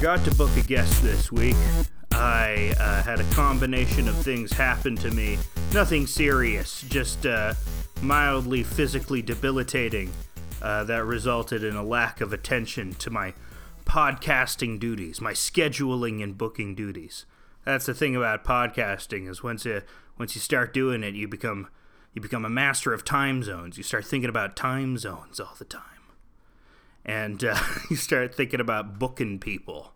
forgot to book a guest this week. I had a combination of things happen to me. Nothing serious, just mildly physically debilitating that resulted in a lack of attention to my podcasting duties, my scheduling and booking duties. That's the thing about podcasting, is once you start doing it, you become a master of time zones. You start thinking about time zones all the time. And you start thinking about booking people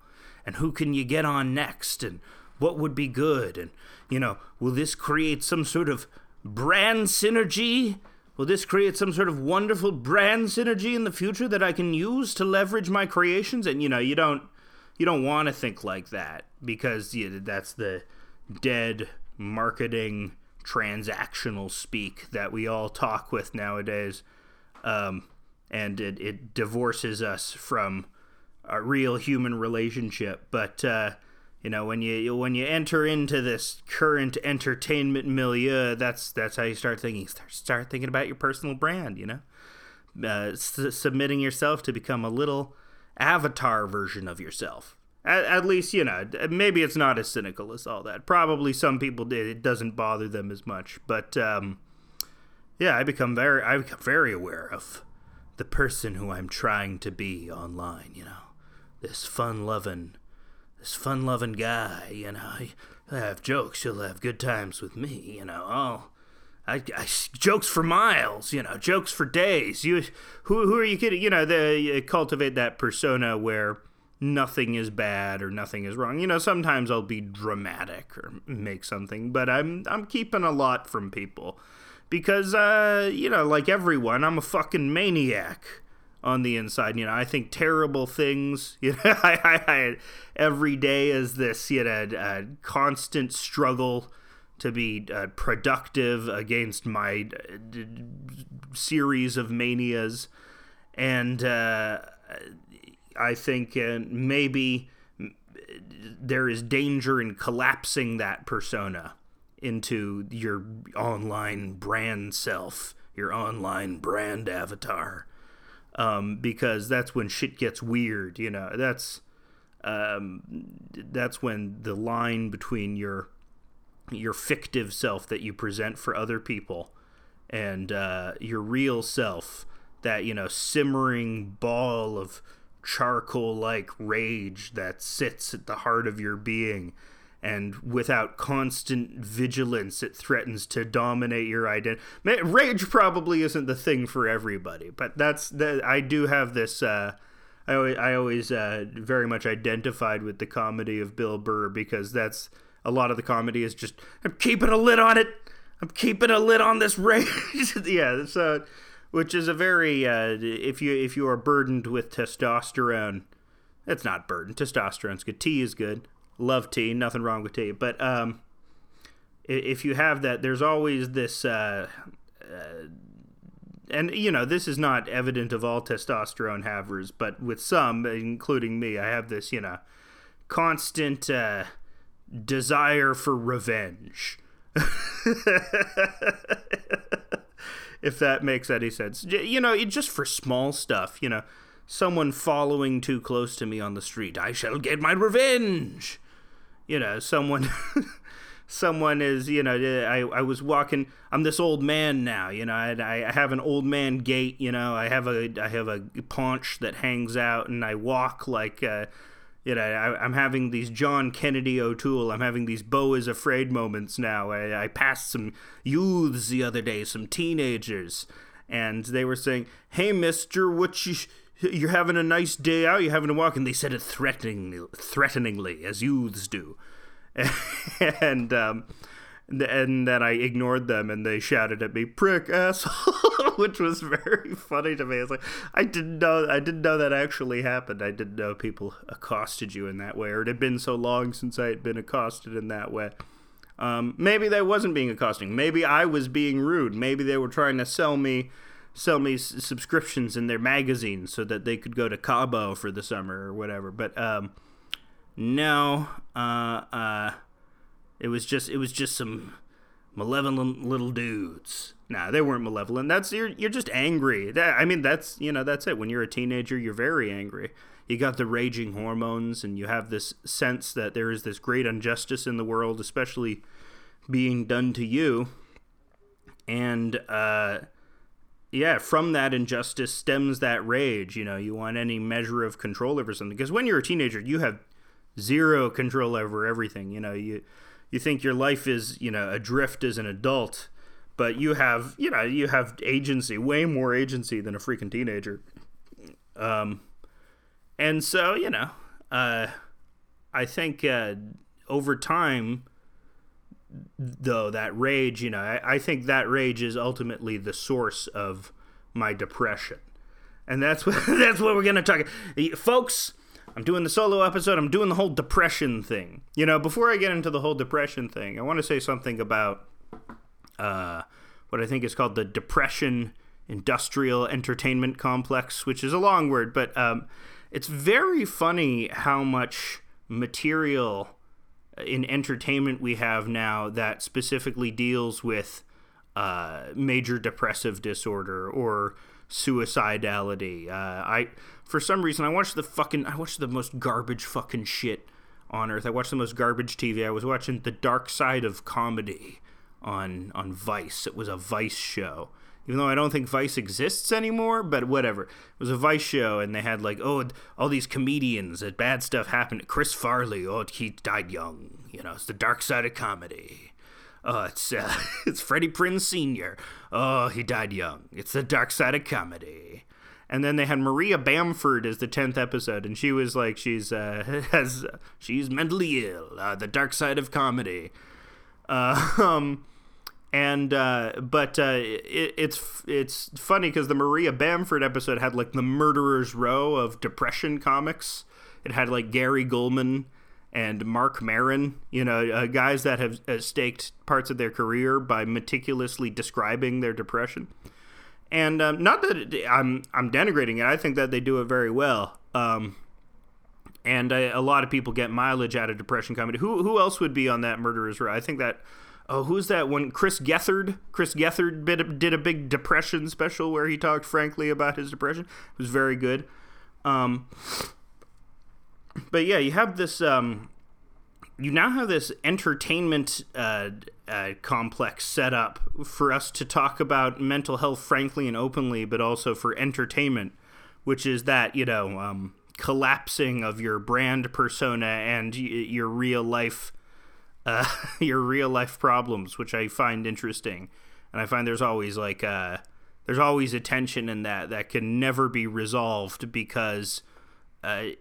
and who can you get on next and what would be good. And, you know, will this create some sort of brand synergy? Will this create some sort of wonderful brand synergy in the future that I can use to leverage my creations? And, you know, you don't want to think like that because that's the dead marketing transactional speak that we all talk with nowadays. And it divorces us from a real human relationship. But, you know, when you enter into this current entertainment milieu, that's how you start thinking. Start thinking about your personal brand, you know? Submitting yourself to become a little avatar version of yourself. At least, you know, maybe it's not as cynical as all that. Probably some people did. It doesn't bother them as much. But, yeah, I become very aware of the person who I'm trying to be online, you know, this fun-loving guy, you know, he'll have jokes, he'll have good times with me, you know, jokes for miles, you know, jokes for days, who are you kidding, you know, they cultivate that persona where nothing is bad or nothing is wrong, you know, sometimes I'll be dramatic or make something, but I'm keeping a lot from people. Because, you know, like everyone, I'm a fucking maniac on the inside. You know, I think terrible things. You know, I every day is this, you know, constant struggle to be productive against my series of manias. And I think maybe there is danger in collapsing that persona into your online brand self, your online brand avatar, because that's when shit gets weird, you know. That's when the line between your fictive self that you present for other people and your real self, that, you know, simmering ball of charcoal-like rage that sits at the heart of your being. And without constant vigilance, it threatens to dominate your identity. Rage probably isn't the thing for everybody, but I do have this. I always very much identified with the comedy of Bill Burr, because that's a lot of the comedy is just, I'm keeping a lid on it. I'm keeping a lid on this rage. Yeah, so which is a very if you are burdened with testosterone, it's not burdened. Testosterone's good. Tea is good. Love tea, nothing wrong with tea, but if you have that, there's always this, and, you know, this is not evident of all testosterone havers, but with some, including me, I have this, you know, constant desire for revenge, if that makes any sense. You know, just for small stuff, you know, someone following too close to me on the street, I shall get my revenge. You know, someone is, you know, I was walking, I'm this old man now, you know, I have an old man gait, you know, I have a paunch that hangs out, and I walk like, you know, I'm having these John Kennedy O'Toole, I'm having these Beau is Afraid moments now. I passed some youths the other day, some teenagers, and they were saying, hey, mister, you're having a nice day out, you're having a walk, and they said it threateningly, as youths do. And then I ignored them, and they shouted at me, prick, asshole, which was very funny to me. It's like, I didn't know that actually happened. I didn't know people accosted you in that way, or it had been so long since I had been accosted in that way. Maybe they wasn't being accosting. Maybe I was being rude. Maybe they were trying to sell me subscriptions in their magazines so that they could go to Cabo for the summer or whatever. But no, it was just some malevolent little dudes. No, they weren't malevolent. That's you're just angry. That's it. When you're a teenager, you're very angry. you got the raging hormones, and you have this sense that there is this great injustice in the world, especially being done to you. And, yeah, from that injustice stems that rage. You know, you want any measure of control over something. Because when you're a teenager, you have zero control over everything. You know, you think your life is, you know, adrift as an adult, but you have, you know, you have agency, way more agency than a freaking teenager. And so, you know, I think over time, though, that rage, you know, I think that rage is ultimately the source of my depression. And that's what we're going to talk about. Folks, I'm doing the solo episode. I'm doing the whole depression thing. You know, before I get into the whole depression thing, I want to say something about what I think is called the Depression Industrial Entertainment Complex, which is a long word, but it's very funny how much material in entertainment we have now that specifically deals with major depressive disorder or suicidality. I watched the most garbage fucking shit on earth. I watched the most garbage TV. I was watching The Dark Side of Comedy on Vice. It was a Vice show. Even though I don't think Vice exists anymore, but whatever. It was a Vice show, and they had, like, oh, all these comedians, that bad stuff happened. Chris Farley, oh, he died young. You know, it's the dark side of comedy. Oh, it's Freddie Prinze Sr. Oh, he died young. It's the dark side of comedy. And then they had Maria Bamford as the 10th episode, and she was like, she's mentally ill. The dark side of comedy. It's funny because the Maria Bamford episode had like the murderer's row of depression comics. It had like Gary Gulman and Mark Maron, you know, guys that have staked parts of their career by meticulously describing their depression. And not that I'm denigrating it. I think that they do it very well. And a lot of people get mileage out of depression comedy. Who else would be on that murderer's row? I think that. Oh, who's that one? Chris Gethard. Chris Gethard did a big depression special where he talked frankly about his depression. It was very good. But yeah, you have this. You now have this entertainment complex set up for us to talk about mental health frankly and openly, but also for entertainment, which is that, you know, collapsing of your brand persona and your real life. Your real life problems, which I find interesting, and I find there's always like there's always a tension in that can never be resolved because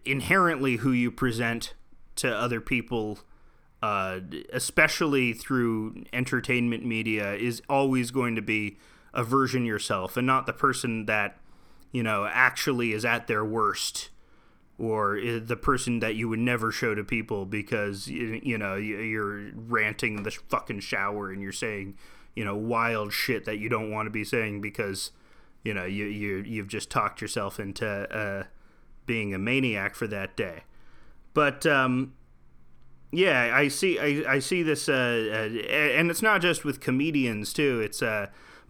inherently who you present to other people, especially through entertainment media, is always going to be a version yourself and not the person that you know actually is at their worst. Or the person that you would never show to people because, you know, you're ranting in the fucking shower and you're saying, you know, wild shit that you don't want to be saying because, you know, you've just talked yourself into being a maniac for that day. But, yeah, I see this, and it's not just with comedians, too. It's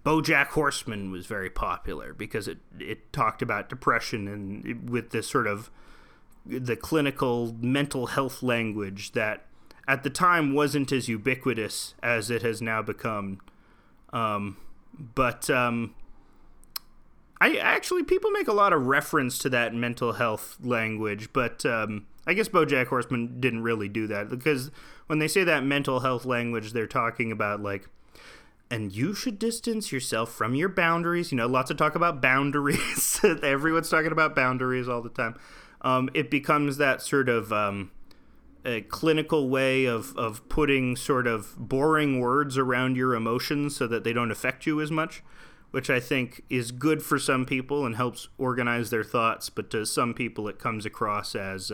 BoJack Horseman was very popular because it talked about depression and with this sort of the clinical mental health language that at the time wasn't as ubiquitous as it has now become. I actually, people make a lot of reference to that mental health language, but I guess BoJack Horseman didn't really do that because when they say that mental health language, they're talking about like, and you should distance yourself from your boundaries. You know, lots of talk about boundaries. Everyone's talking about boundaries all the time. It becomes that sort of a clinical way of putting sort of boring words around your emotions so that they don't affect you as much, which I think is good for some people and helps organize their thoughts. But to some people, it comes across as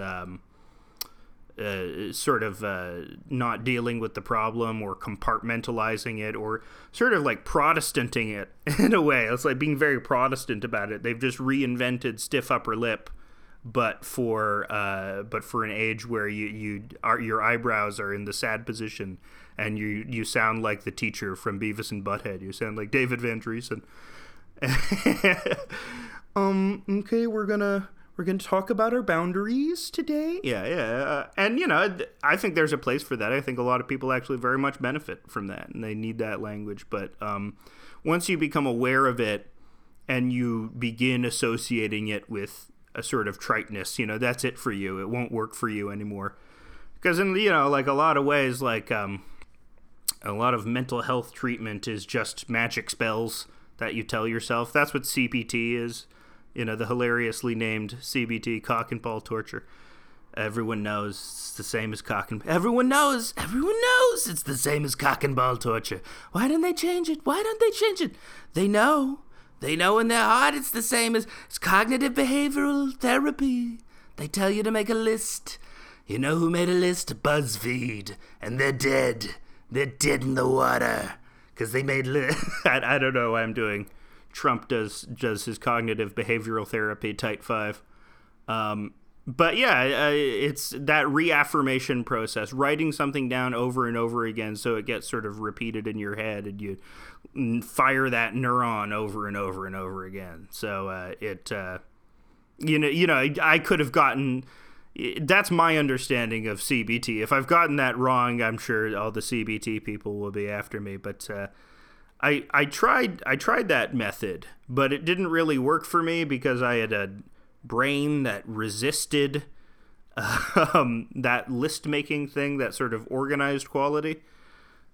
sort of not dealing with the problem or compartmentalizing it or sort of like Protestanting it in a way. It's like being very Protestant about it. They've just reinvented stiff upper lip. But for an age where your eyebrows are in the sad position and you sound like the teacher from Beavis and Butthead. You sound like David Van Driessen. Okay, we're gonna We're going to talk about our boundaries today. And, you know, I think there's a place for that. I think a lot of people actually very much benefit from that, and they need that language. But once you become aware of it and you begin associating it with a sort of triteness, you know, that's it for you. It won't work for you anymore. Because, in, you know, like a lot of ways, like a lot of mental health treatment is just magic spells that you tell yourself. That's what CBT is. You know, the hilariously named CBT, cock and ball torture. Everyone knows it's the same as cock and... Everyone knows it's the same as cock and ball torture. Why don't they change it? They know in their heart it's the same as it's cognitive behavioral therapy. They tell you to make a list. You know who made a list? BuzzFeed. And they're dead. They're dead in the water. Because they made... I don't know what I'm doing. Trump does his cognitive behavioral therapy type 5. But yeah, it's that reaffirmation process, writing something down over and over again so it gets sort of repeated in your head and you fire that neuron over and over and over again. So I could have gotten... That's my understanding of CBT. If I've gotten that wrong, I'm sure all the CBT people will be after me, but... I tried that method, but it didn't really work for me because I had a brain that resisted that list-making thing, that sort of organized quality.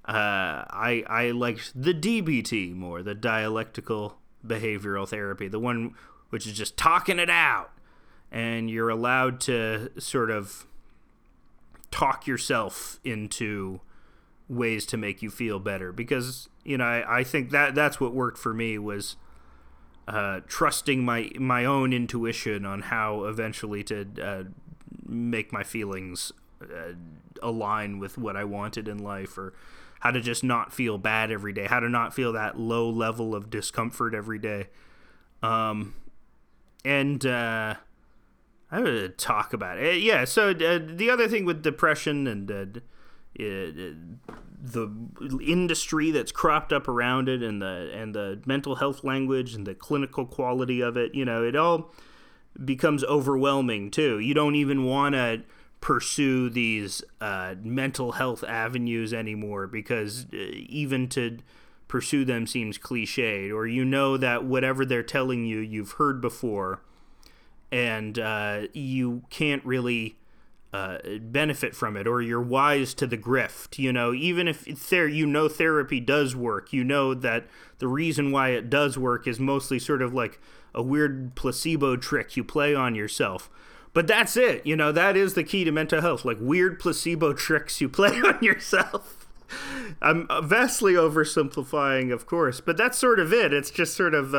I liked the DBT more, the dialectical behavioral therapy, the one which is just talking it out, and you're allowed to sort of talk yourself into ways to make you feel better, because... You know, I think that's what worked for me was trusting my own intuition on how eventually to make my feelings align with what I wanted in life, or how to just not feel bad every day, how to not feel that low level of discomfort every day. I want to talk about it. Yeah, so the other thing with depression and... the industry that's cropped up around it, and the mental health language and the clinical quality of it, you know, it all becomes overwhelming too. You don't even want to pursue these mental health avenues anymore, because even to pursue them seems cliched, or you know that whatever they're telling you, you've heard before, and you can't really benefit from it, or you're wise to the grift. You know, even if therapy does work, you know that the reason why it does work is mostly sort of like a weird placebo trick you play on yourself. But that's it. You know, that is the key to mental health, like weird placebo tricks you play on yourself. I'm vastly oversimplifying, of course, but that's sort of it. It's just sort of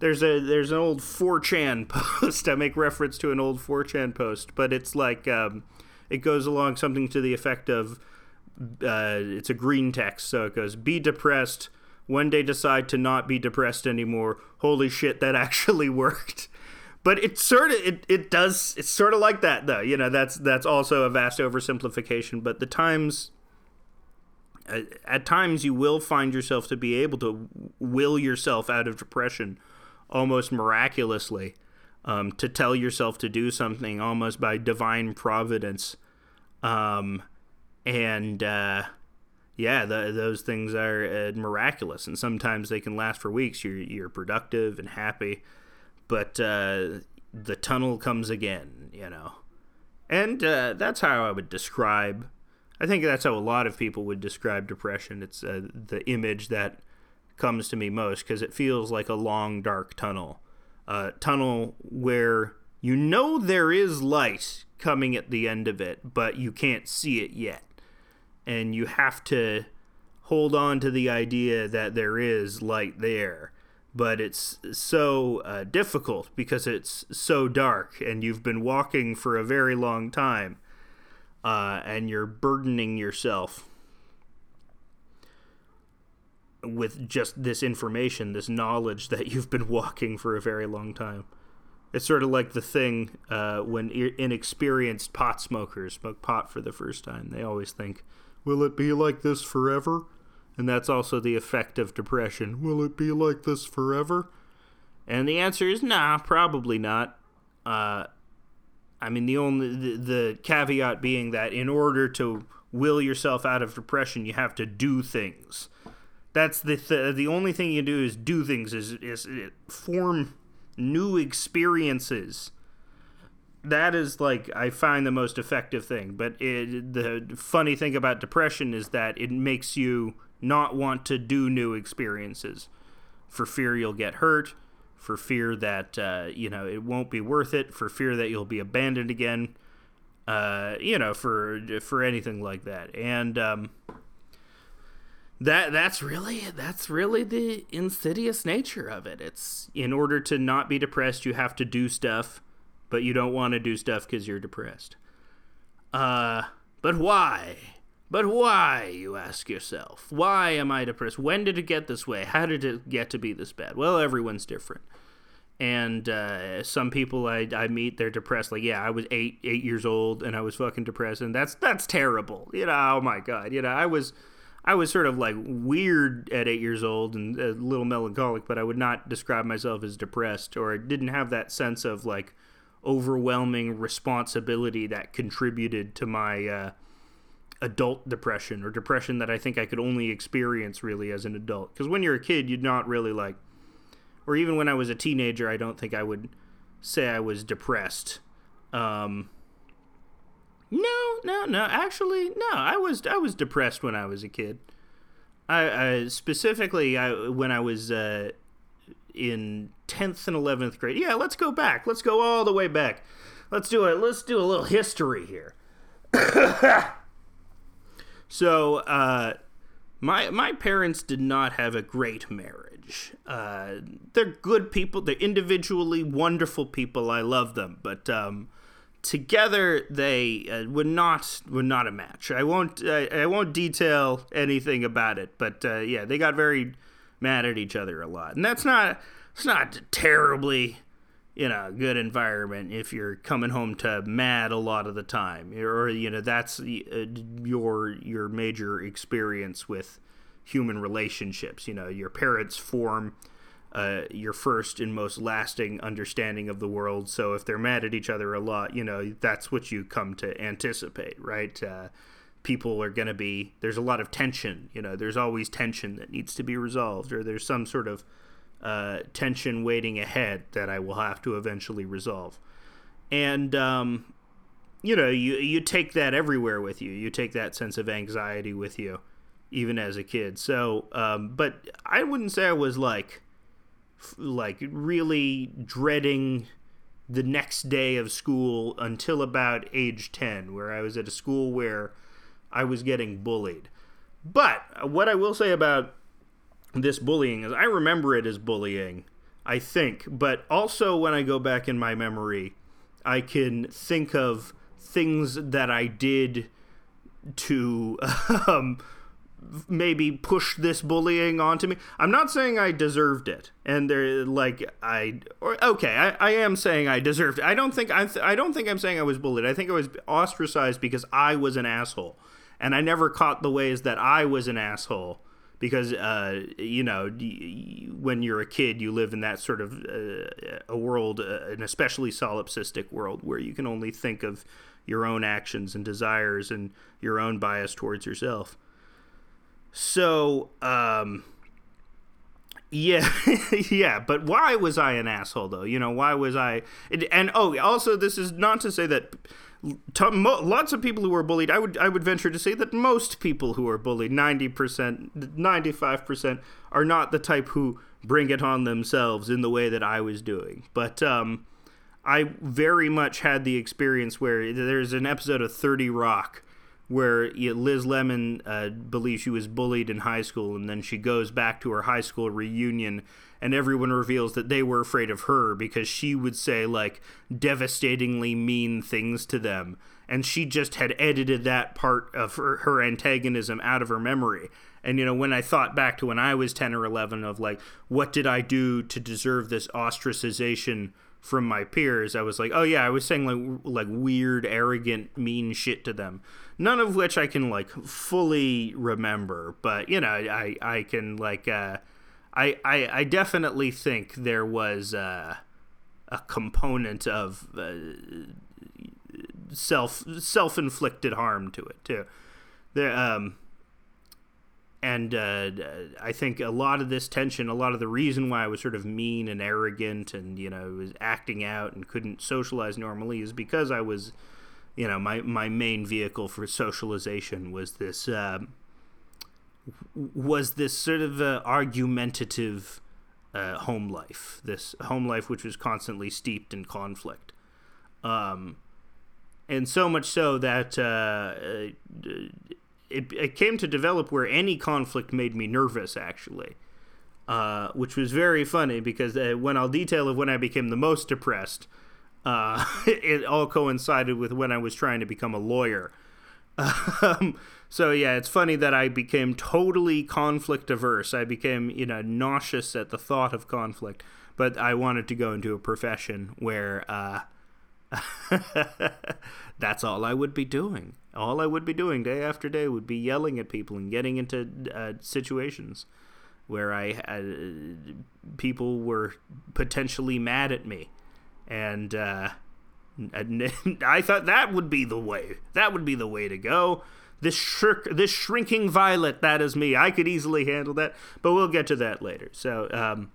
there's an old 4chan post. I make reference to an old 4chan post, but it's like it goes along something to the effect of it's a green text, so it goes, be depressed, one day decide to not be depressed anymore. Holy shit, that actually worked. But it's sort of like that though. You know, that's also a vast oversimplification, but at times you will find yourself to be able to will yourself out of depression almost miraculously, to tell yourself to do something almost by divine providence. Those things are miraculous, and sometimes they can last for weeks. You're productive and happy, but the tunnel comes again, you know. And that's how I would describe... I think that's how a lot of people would describe depression. It's the image that comes to me most, because it feels like a long, dark tunnel. A tunnel where you know there is light coming at the end of it, but you can't see it yet. And you have to hold on to the idea that there is light there. But it's so difficult because it's so dark, and you've been walking for a very long time. And you're burdening yourself with just this information, this knowledge that you've been walking for a very long time. It's sort of like the thing when inexperienced pot smokers smoke pot for the first time. They always think, will it be like this forever? And that's also the effect of depression. Will it be like this forever? And the answer is, nah, probably not. I mean, the caveat being that in order to will yourself out of depression, you have to do things. That's the only thing you do is do things, is form new experiences. That is, like, I find the most effective thing. But the funny thing about depression is that it makes you not want to do new experiences for fear you'll get hurt, for fear that, it won't be worth it, for fear that you'll be abandoned again, for anything like that. And that's really the insidious nature of it. It's, in order to not be depressed, you have to do stuff, but you don't want to do stuff because you're depressed. But why? But why, you ask yourself? Why am I depressed? When did it get this way? How did it get to be this bad? Well, everyone's different. And some people I meet, they're depressed. Like, yeah, I was eight years old, and I was fucking depressed, and that's terrible. Oh my God. I was sort of like weird at 8 years old and a little melancholic, but I would not describe myself as depressed, or I didn't have that sense of, like, overwhelming responsibility that contributed to my adult depression, or depression that I think I could only experience really as an adult. Because when you're a kid, you're not really like, or even when I was a teenager, I don't think I would say I was depressed. No, I was depressed when I was a kid. I specifically, when I was in 10th and 11th grade. Yeah, let's go back. Let's go all the way back. Let's do a little history here. So, my parents did not have a great marriage. They're good people. They're individually wonderful people. I love them, but together they were not a match. I won't detail anything about it, but yeah, they got very mad at each other a lot, and it's not terribly, good environment if you're coming home to mad a lot of the time, or, that's your major experience with human relationships. Your parents form your first and most lasting understanding of the world. So if they're mad at each other a lot, that's what you come to anticipate, right? People are going to be, there's a lot of tension, there's always tension that needs to be resolved, or there's some sort of tension waiting ahead that I will have to eventually resolve. And, you take that everywhere with you. You take that sense of anxiety with you, even as a kid. So, but I wouldn't say I was like really dreading the next day of school until about age 10, where I was at a school where I was getting bullied. But what I will say about this bullying is, I remember it as bullying, I think, but also when I go back in my memory, I can think of things that I did to maybe push this bullying onto me. I'm not saying I deserved it, and they're like, I am saying I deserved it. I don't think I'm saying I was bullied. I think I was ostracized because I was an asshole, and I never caught the ways that I was an asshole. Because, when you're a kid, you live in that sort of a world, an especially solipsistic world, where you can only think of your own actions and desires and your own bias towards yourself. So, yeah, yeah. But why was I an asshole, though? Why was I? And, also, this is not to say that lots of people who are bullied, I would venture to say that most people who are bullied, 90%, 95%, are not the type who bring it on themselves in the way that I was doing. But I very much had the experience where there's an episode of 30 Rock where Liz Lemon believes she was bullied in high school, and then she goes back to her high school reunion, and everyone reveals that they were afraid of her because she would say, like, devastatingly mean things to them. And she just had edited that part of her antagonism out of her memory. And, when I thought back to when I was 10 or 11 of, like, what did I do to deserve this ostracization from my peers, I was like, oh yeah, I was saying like weird, arrogant, mean shit to them. None of which I can like fully remember, but I can like I definitely think there was a component of self-inflicted harm to it too. There, and I think a lot of this tension, a lot of the reason why I was sort of mean and arrogant and, you know, was acting out and couldn't socialize normally is because I was, you know, my main vehicle for socialization was this sort of argumentative home life, this home life which was constantly steeped in conflict. And so much so that it came to develop where any conflict made me nervous, actually, which was very funny because when I'll detail of when I became the most depressed, it all coincided with when I was trying to become a lawyer. So yeah, it's funny that I became totally conflict averse. I became, you know, nauseous at the thought of conflict, but I wanted to go into a profession where that's all I would be doing. All I would be doing day after day would be yelling at people and getting into situations where people were potentially mad at me. And I thought that would be the way. That would be the way to go. This shrinking violet, that is me. I could easily handle that, but we'll get to that later. So,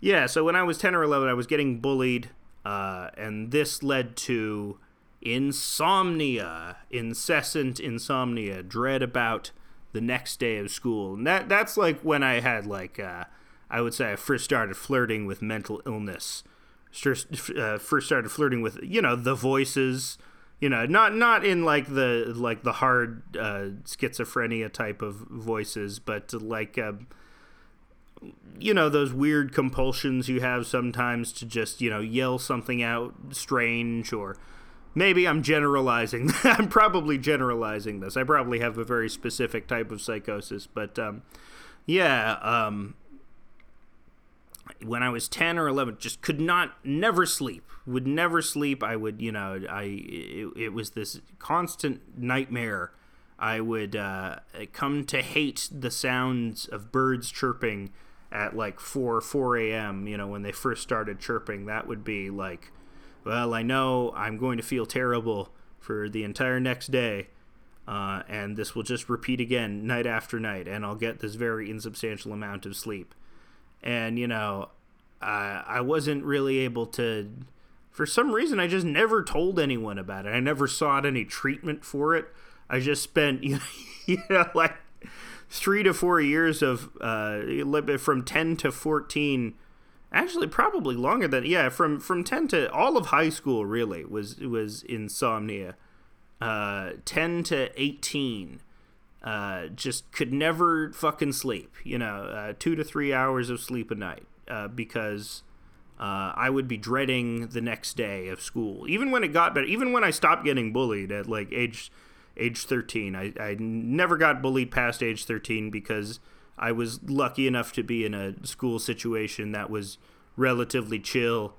yeah, so when I was 10 or 11, I was getting bullied, and this led to incessant insomnia, dread about the next day of school. And that's like when I had, like, I would say I first started flirting with mental illness. First started flirting with, you know, the voices, you know, not in like the hard schizophrenia type of voices, but like, you know, those weird compulsions you have sometimes to just, you know, yell something out strange. Or maybe I'm generalizing. I'm probably generalizing this. I probably have a very specific type of psychosis, but when I was 10 or 11, just would never sleep. I would, you know, it was this constant nightmare. I would come to hate the sounds of birds chirping at like 4 a.m., you know, when they first started chirping. That would be like, well, I know I'm going to feel terrible for the entire next day, and this will just repeat again night after night, and I'll get this very insubstantial amount of sleep. And, you know, I wasn't really able to, for some reason, I just never told anyone about it. I never sought any treatment for it. I just spent, you know, like 3 to 4 years of, from 10 to 14, actually probably longer than, yeah, from 10 to all of high school really was insomnia. 10 to 18. Just could never fucking sleep, you know, 2 to 3 hours of sleep a night, because I would be dreading the next day of school. Even when it got better, even when I stopped getting bullied at like age 13, I never got bullied past age 13 because I was lucky enough to be in a school situation that was relatively chill,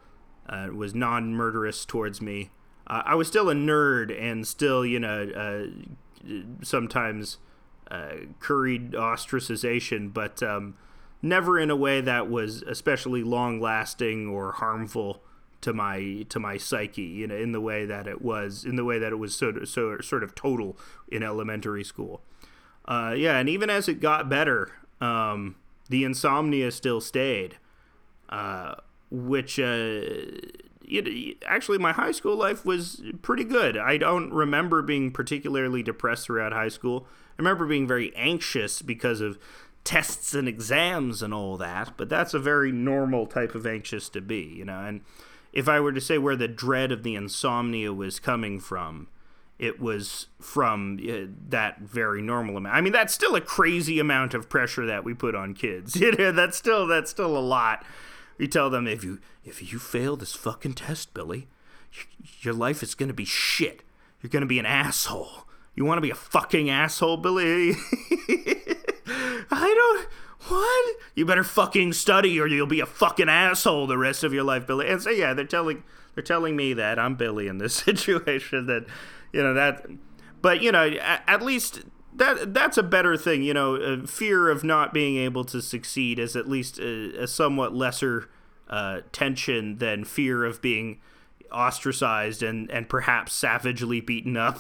was non-murderous towards me. I was still a nerd and still, you know, sometimes curried ostracization, but never in a way that was especially long-lasting or harmful to my psyche, you know, in the way that it was sort of total in elementary school. And even as it got better, the insomnia still stayed, which actually, my high school life was pretty good. I don't remember being particularly depressed throughout high school. I remember being very anxious because of tests and exams and all that, but that's a very normal type of anxious to be, you know. And if I were to say where the dread of the insomnia was coming from, it was from that very normal amount. I mean, that's still a crazy amount of pressure that we put on kids. You know, that's still a lot. You tell them, if you fail this fucking test, Billy, your life is going to be shit. You're going to be an asshole. You want to be a fucking asshole, Billy? What? You better fucking study or you'll be a fucking asshole the rest of your life, Billy. And so, yeah, they're telling me that I'm Billy in this situation, that, you know, that, but, you know, at least that's a better thing, you know. Fear of not being able to succeed is at least a somewhat lesser tension than fear of being ostracized and perhaps savagely beaten up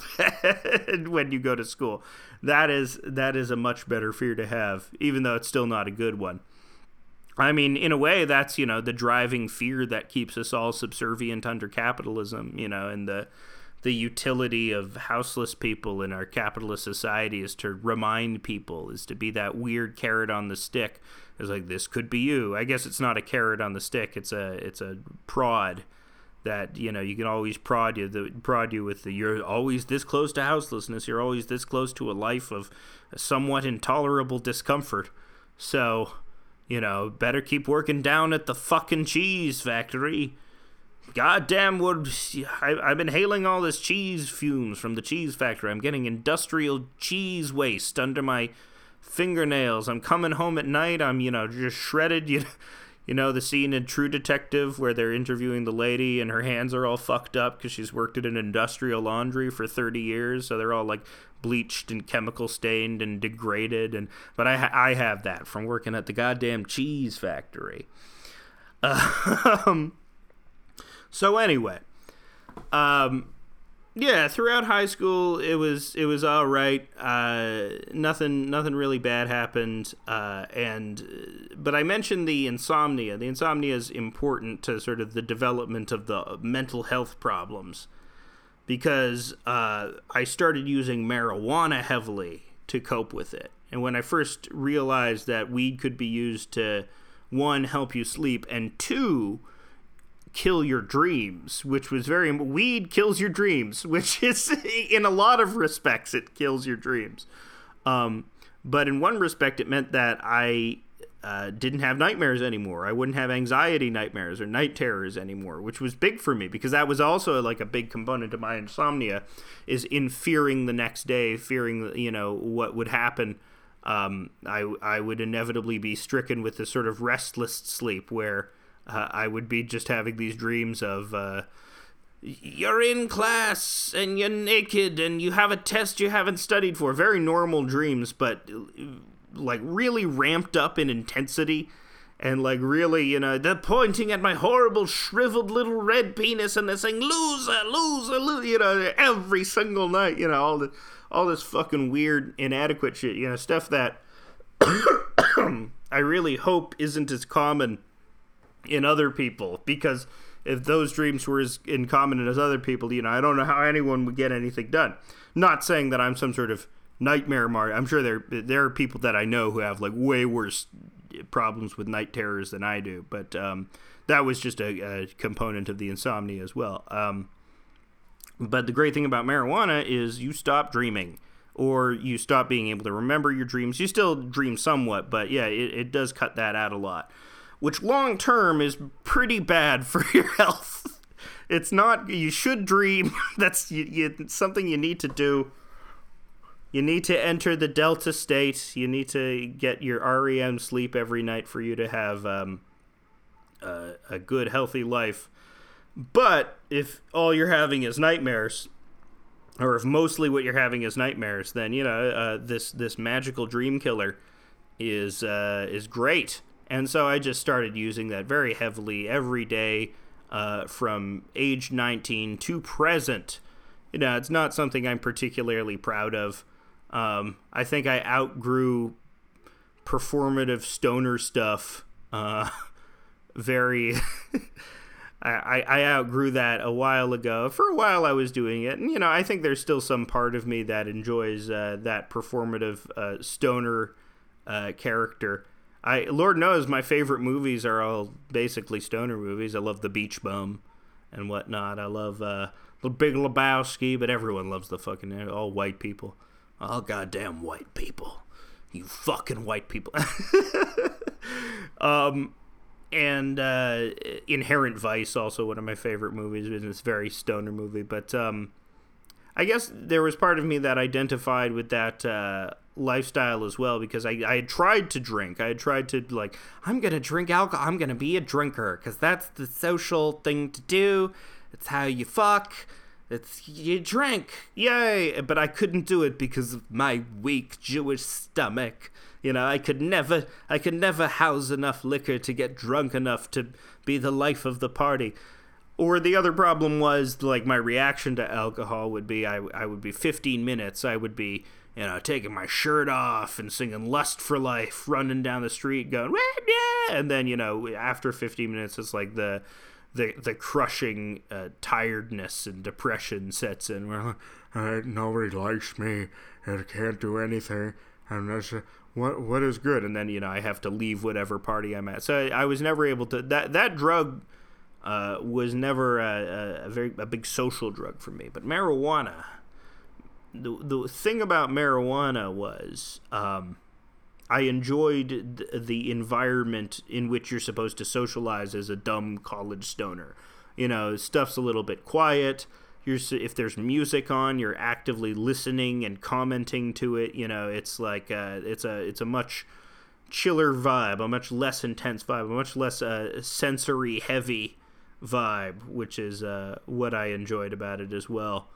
when you go to school. That is a much better fear to have, even though it's still not a good one. I mean, in a way, that's, you know, the driving fear that keeps us all subservient under capitalism, you know, and the utility of houseless people in our capitalist society is to remind people, is to be that weird carrot on the stick. It's like, this could be you. I guess it's not a carrot on the stick. It's a prod that, you know, you can always prod you with the, you're always this close to houselessness. You're always this close to a life of somewhat intolerable discomfort. So, you know, better keep working down at the fucking cheese factory. Goddamn, I've been hailing all this cheese fumes from the cheese factory. I'm getting industrial cheese waste under my fingernails. I'm coming home at night. I'm, you know, just shredded. You know, the scene in True Detective where they're interviewing the lady and her hands are all fucked up because she's worked at an industrial laundry for 30 years. So they're all like bleached and chemical stained and degraded. But I have that from working at the goddamn cheese factory. So anyway, yeah, throughout high school it was all right. Nothing really bad happened. But I mentioned the insomnia. The insomnia is important to sort of the development of the mental health problems, because I started using marijuana heavily to cope with it. And when I first realized that weed could be used to, one, help you sleep, and two, kill your dreams, which was very... Weed kills your dreams, which is, in a lot of respects, it kills your dreams. But in one respect, it meant that I didn't have nightmares anymore. I wouldn't have anxiety nightmares or night terrors anymore, which was big for me, because that was also like a big component of my insomnia, is in fearing the next day, fearing, you know, what would happen. I would inevitably be stricken with this sort of restless sleep where... I would be just having these dreams of, you're in class and you're naked and you have a test you haven't studied for. Very normal dreams, but like really ramped up in intensity and like really, you know, they're pointing at my horrible shriveled little red penis and they're saying, loser, loser, loser, you know, every single night, you know, all this fucking weird, inadequate shit, you know, stuff that I really hope isn't as common in other people, because if those dreams were as in common as other people, you know, I don't know how anyone would get anything done. Not saying that I'm some sort of nightmare martyr. I'm sure there are people that I know who have like way worse problems with night terrors than I do, but that was just a component of the insomnia as well. But the great thing about marijuana is you stop dreaming, or you stop being able to remember your dreams. You still dream somewhat, but yeah, it does cut that out a lot, which long-term is pretty bad for your health. It's not... You should dream. That's something you need to do. You need to enter the Delta state. You need to get your REM sleep every night for you to have a good, healthy life. But if all you're having is nightmares, or if mostly what you're having is nightmares, then, you know, this magical dream killer is great. And so I just started using that very heavily every day from age 19 to present. You know, it's not something I'm particularly proud of. I think I outgrew performative stoner stuff very... I outgrew that a while ago. For a while I was doing it. And, you know, I think there's still some part of me that enjoys that performative stoner character. Lord knows my favorite movies are all basically stoner movies. I love The Beach Bum and whatnot. I love The Big Lebowski, but everyone loves the fucking... All white people. All goddamn white people. You fucking white people. And Inherent Vice, also one of my favorite movies. It's a very stoner movie. But I guess there was part of me that identified with that... lifestyle as well, because I had tried to drink. I had tried to, like, I'm going to drink alcohol. I'm going to be a drinker because that's the social thing to do. It's how you fuck. It's, you drank, yay! But I couldn't do it because of my weak Jewish stomach. You know, I could never house enough liquor to get drunk enough to be the life of the party. Or the other problem was, like, my reaction to alcohol would be, I would be 15 minutes, I would be, you know, taking my shirt off and singing Lust for Life, running down the street going, yeah! And then, you know, after 15 minutes, it's like the crushing tiredness and depression sets in. Well, nobody likes me. I can't do anything. I'm not sure what is good. And then, you know, I have to leave whatever party I'm at. So I was never able to. That drug was never a big social drug for me. But marijuana. The thing about marijuana was I enjoyed the environment in which you're supposed to socialize as a dumb college stoner. You know, stuff's a little bit quiet. If there's music on, you're actively listening and commenting to it. You know, it's like it's a much chiller vibe, a much less intense vibe, a much less sensory heavy vibe, which is what I enjoyed about it as well.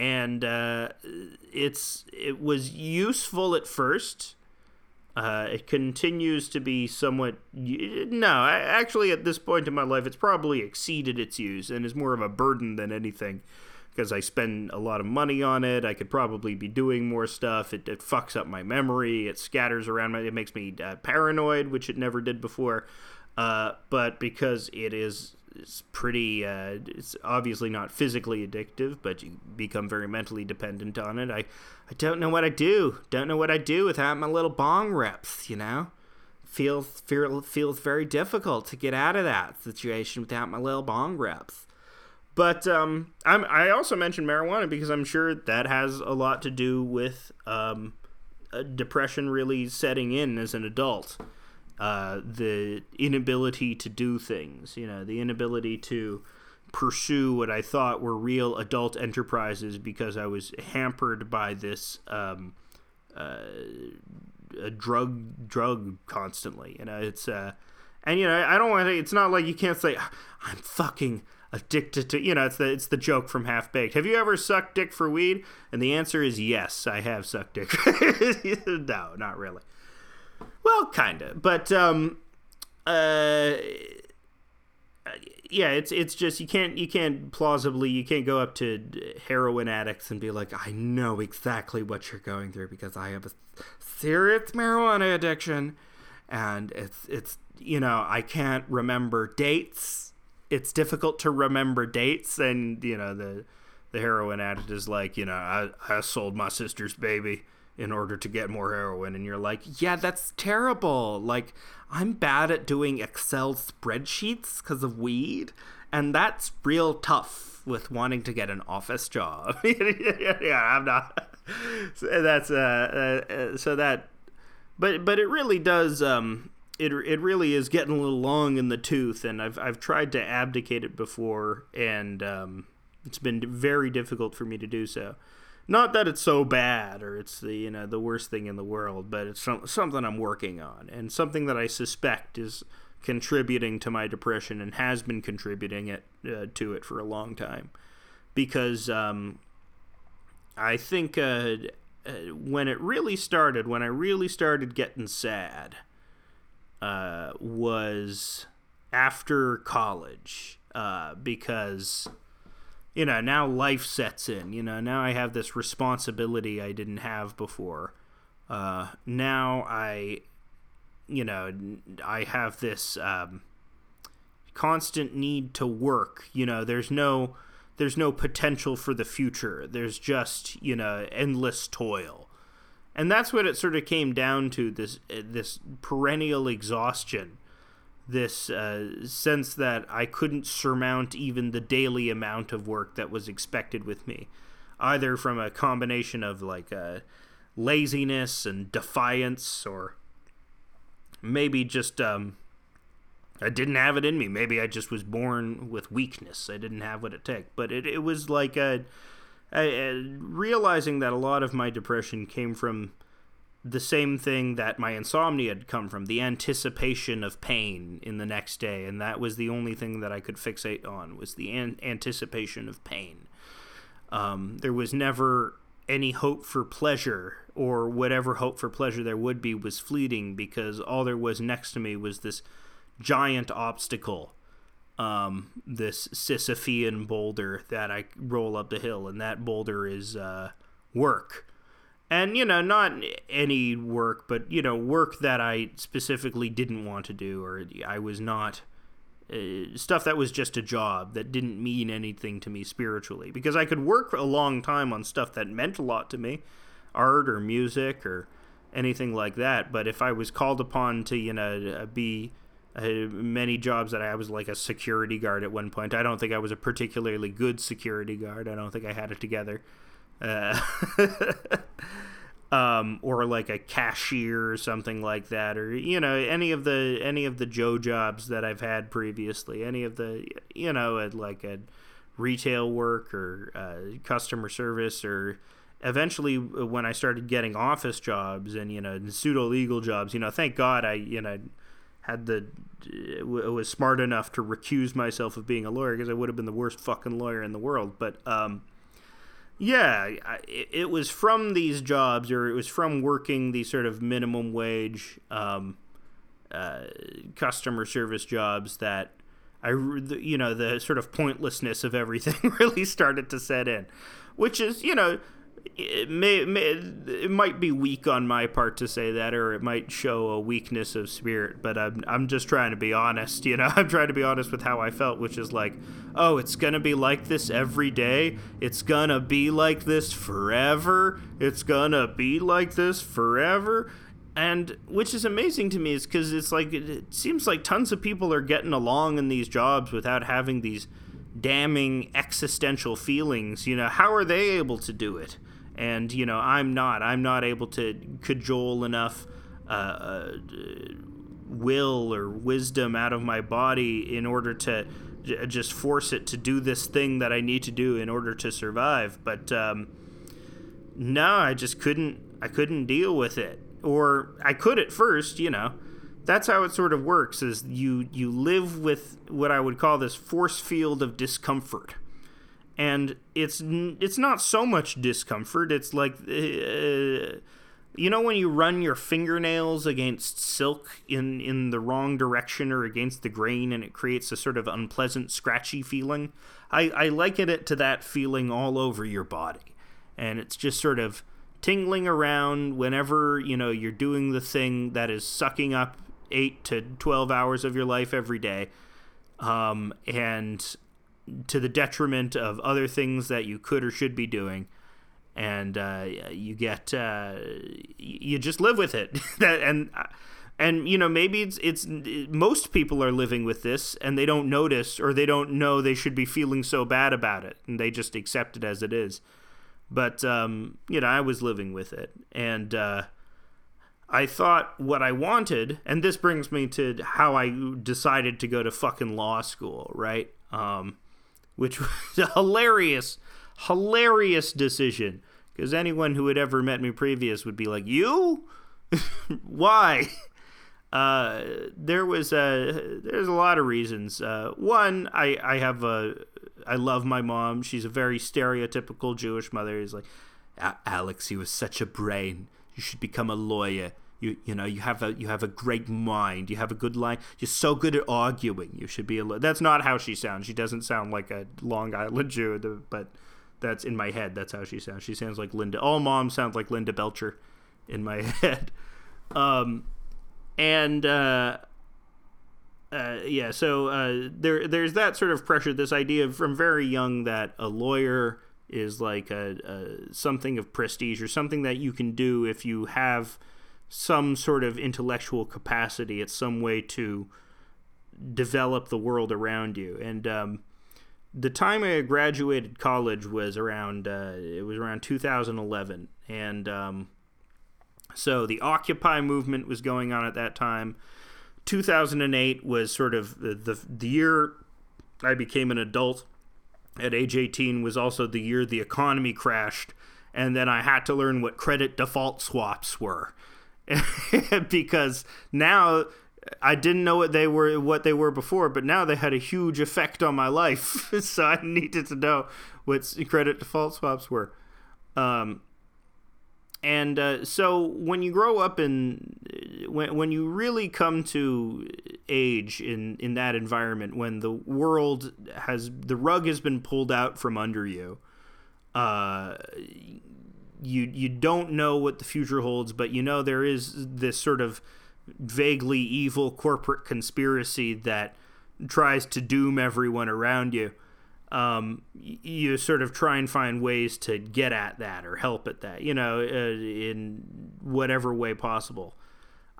And it was useful at first. It continues to be somewhat. Actually, at this point in my life, it's probably exceeded its use and is more of a burden than anything, because I spend a lot of money on it. I could probably be doing more stuff. It fucks up my memory. It scatters around me. It makes me paranoid, which it never did before. But because it is. It's pretty, it's obviously not physically addictive, but you become very mentally dependent on it. I don't know what I do. Don't know what I do without my little bong rips, you know? Feels very difficult to get out of that situation without my little bong rips. But I also mentioned marijuana because I'm sure that has a lot to do with depression really setting in as an adult. The inability to do things, you know, the inability to pursue what I thought were real adult enterprises because I was hampered by this drug constantly. You know, it's and you know, I don't want to. It's not like you can't say I'm fucking addicted to. You know, it's the joke from Half Baked. Have you ever sucked dick for weed? And the answer is yes, I have sucked dick. No, not really. Well, kind of, but yeah, it's just you can't go up to heroin addicts and be like, I know exactly what you're going through because I have a serious marijuana addiction, and it's you know, I can't remember dates. It's difficult to remember dates, and you know the heroin addict is like, you know, I sold my sister's baby in order to get more heroin, and you're like, yeah, that's terrible. Like, I'm bad at doing Excel spreadsheets because of weed, and that's real tough with wanting to get an office job. Yeah, I'm not. So that's so that, but it really does. It really is getting a little long in the tooth, and I've tried to abdicate it before, and it's been very difficult for me to do so. Not that it's so bad or it's the, you know, the worst thing in the world, but it's something I'm working on and something that I suspect is contributing to my depression and has been contributing to it for a long time. Because I think when I really started getting sad was after college because... You know, now life sets in. You know, now I have this responsibility I didn't have before. Now I have this constant need to work. You know, there's no potential for the future. There's just, you know, endless toil, and that's what it sort of came down to. This perennial exhaustion. This sense that I couldn't surmount even the daily amount of work that was expected with me, either from a combination of like laziness and defiance, or maybe just I didn't have it in me. Maybe I just was born with weakness. I didn't have what it took. But it was like realizing that a lot of my depression came from the same thing that my insomnia had come from, the anticipation of pain in the next day. And that was the only thing that I could fixate on, was the anticipation of pain. There was never any hope for pleasure, or whatever hope for pleasure there would be was fleeting, because all there was next to me was this giant obstacle, this Sisyphean boulder that I roll up the hill, and that boulder is work. And, you know, not any work, but, you know, work that I specifically didn't want to do, or I was not, stuff that was just a job that didn't mean anything to me spiritually. Because I could work a long time on stuff that meant a lot to me, art or music or anything like that. But if I was called upon to, you know, be... many jobs that I was like a security guard at one point. I don't think I was a particularly good security guard. I don't think I had it together. Or like a cashier or something like that, or, you know, any of the Joe jobs that I've had previously, any of the, you know, like a retail work or customer service, or eventually when I started getting office jobs and, you know, pseudo legal jobs, you know, thank God I, you know, was smart enough to recuse myself of being a lawyer, because I would have been the worst fucking lawyer in the world. But it was from these jobs, or it was from working these sort of minimum wage customer service jobs that I, you know, the sort of pointlessness of everything really started to set in, which is, you know, it might be weak on my part to say that, or it might show a weakness of spirit, but I'm just trying to be honest, you know? I'm trying to be honest with how I felt, which is like, oh, it's gonna be like this every day? It's gonna be like this forever? It's gonna be like this forever? And which is amazing to me, is because it's like, it seems like tons of people are getting along in these jobs without having these damning existential feelings, you know? How are they able to do it? And, you know, I'm not able to cajole enough will or wisdom out of my body in order to just force it to do this thing that I need to do in order to survive. But no, I just couldn't deal with it. Or I could at first, you know. That's how it sort of works, is you live with what I would call this force field of discomfort. And it's not so much discomfort. It's like, you know, when you run your fingernails against silk in the wrong direction or against the grain, and it creates a sort of unpleasant, scratchy feeling. I liken it to that feeling all over your body. And it's just sort of tingling around whenever, you know, you're doing the thing that is sucking up 8 to 12 hours of your life every day. And to the detriment of other things that you could or should be doing. And you get, you just live with it. and you know, maybe it's most people are living with this and they don't notice, or they don't know they should be feeling so bad about it, and they just accept it as it is. But, you know, I was living with it, and I thought what I wanted, and this brings me to how I decided to go to fucking law school, right? Which was a hilarious decision, because anyone who had ever met me previous would be like, you? Why? There's a lot of reasons. One, I love my mom. She's a very stereotypical Jewish mother. He's like, Alex, you are such a brain. You should become a lawyer. You know, you have a great mind. You have a good line. You're so good at arguing. You should be a lawyer. That's not how she sounds. She doesn't sound like a Long Island Jew, but that's in my head. That's how she sounds. She sounds like Linda. All moms sound like Linda Belcher in my head. So there's that sort of pressure, this idea from very young that a lawyer is like a something of prestige, or something that you can do if you have some sort of intellectual capacity. It's some way to develop the world around you. And the time I graduated college was around 2011, and so the Occupy movement was going on at that time. 2008 was sort of the year I became an adult. At age 18 was also the year the economy crashed. And then I had to learn what credit default swaps were because now I didn't know what they were before, but now they had a huge effect on my life. So I needed to know what credit default swaps were. So when you grow up when you really come to age in that environment, when the world the rug has been pulled out from under you, you don't know what the future holds, but you know there is this sort of vaguely evil corporate conspiracy that tries to doom everyone around you. You sort of try and find ways to get at that or help at that, in whatever way possible.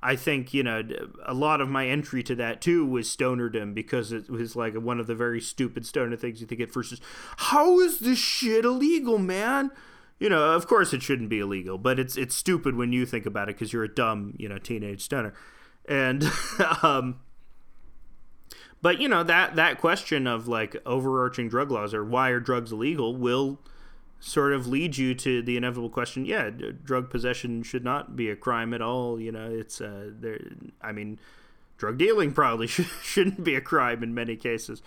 I think, a lot of my entry to that too was stonerdom, because it was like one of the very stupid stoner things you think at first is, how is this shit illegal, man? Of course it shouldn't be illegal, but it's stupid when you think about it because you're a dumb, teenage stoner. And, but, that question of, like, overarching drug laws or why are drugs illegal will sort of lead you to the inevitable question, drug possession should not be a crime at all. It's, drug dealing probably shouldn't be a crime in many cases.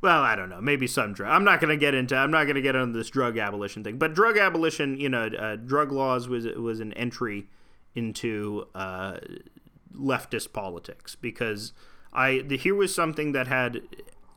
Well, I don't know. Maybe some drug. I'm not going to get into this drug abolition thing. But drug abolition, drug laws was an entry into leftist politics, because here was something that had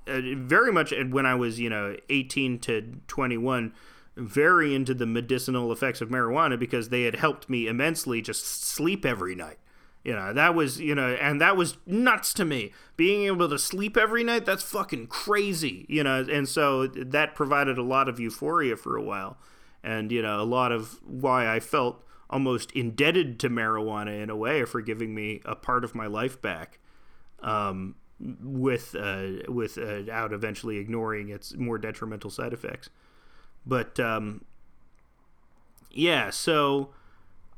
very much, when I was 18 to 21, very into the medicinal effects of marijuana, because they had helped me immensely just sleep every night. That was, and that was nuts to me. Being able to sleep every night, that's fucking crazy, and so that provided a lot of euphoria for a while, and a lot of why I felt almost indebted to marijuana in a way for giving me a part of my life back, without eventually ignoring its more detrimental side effects. But, so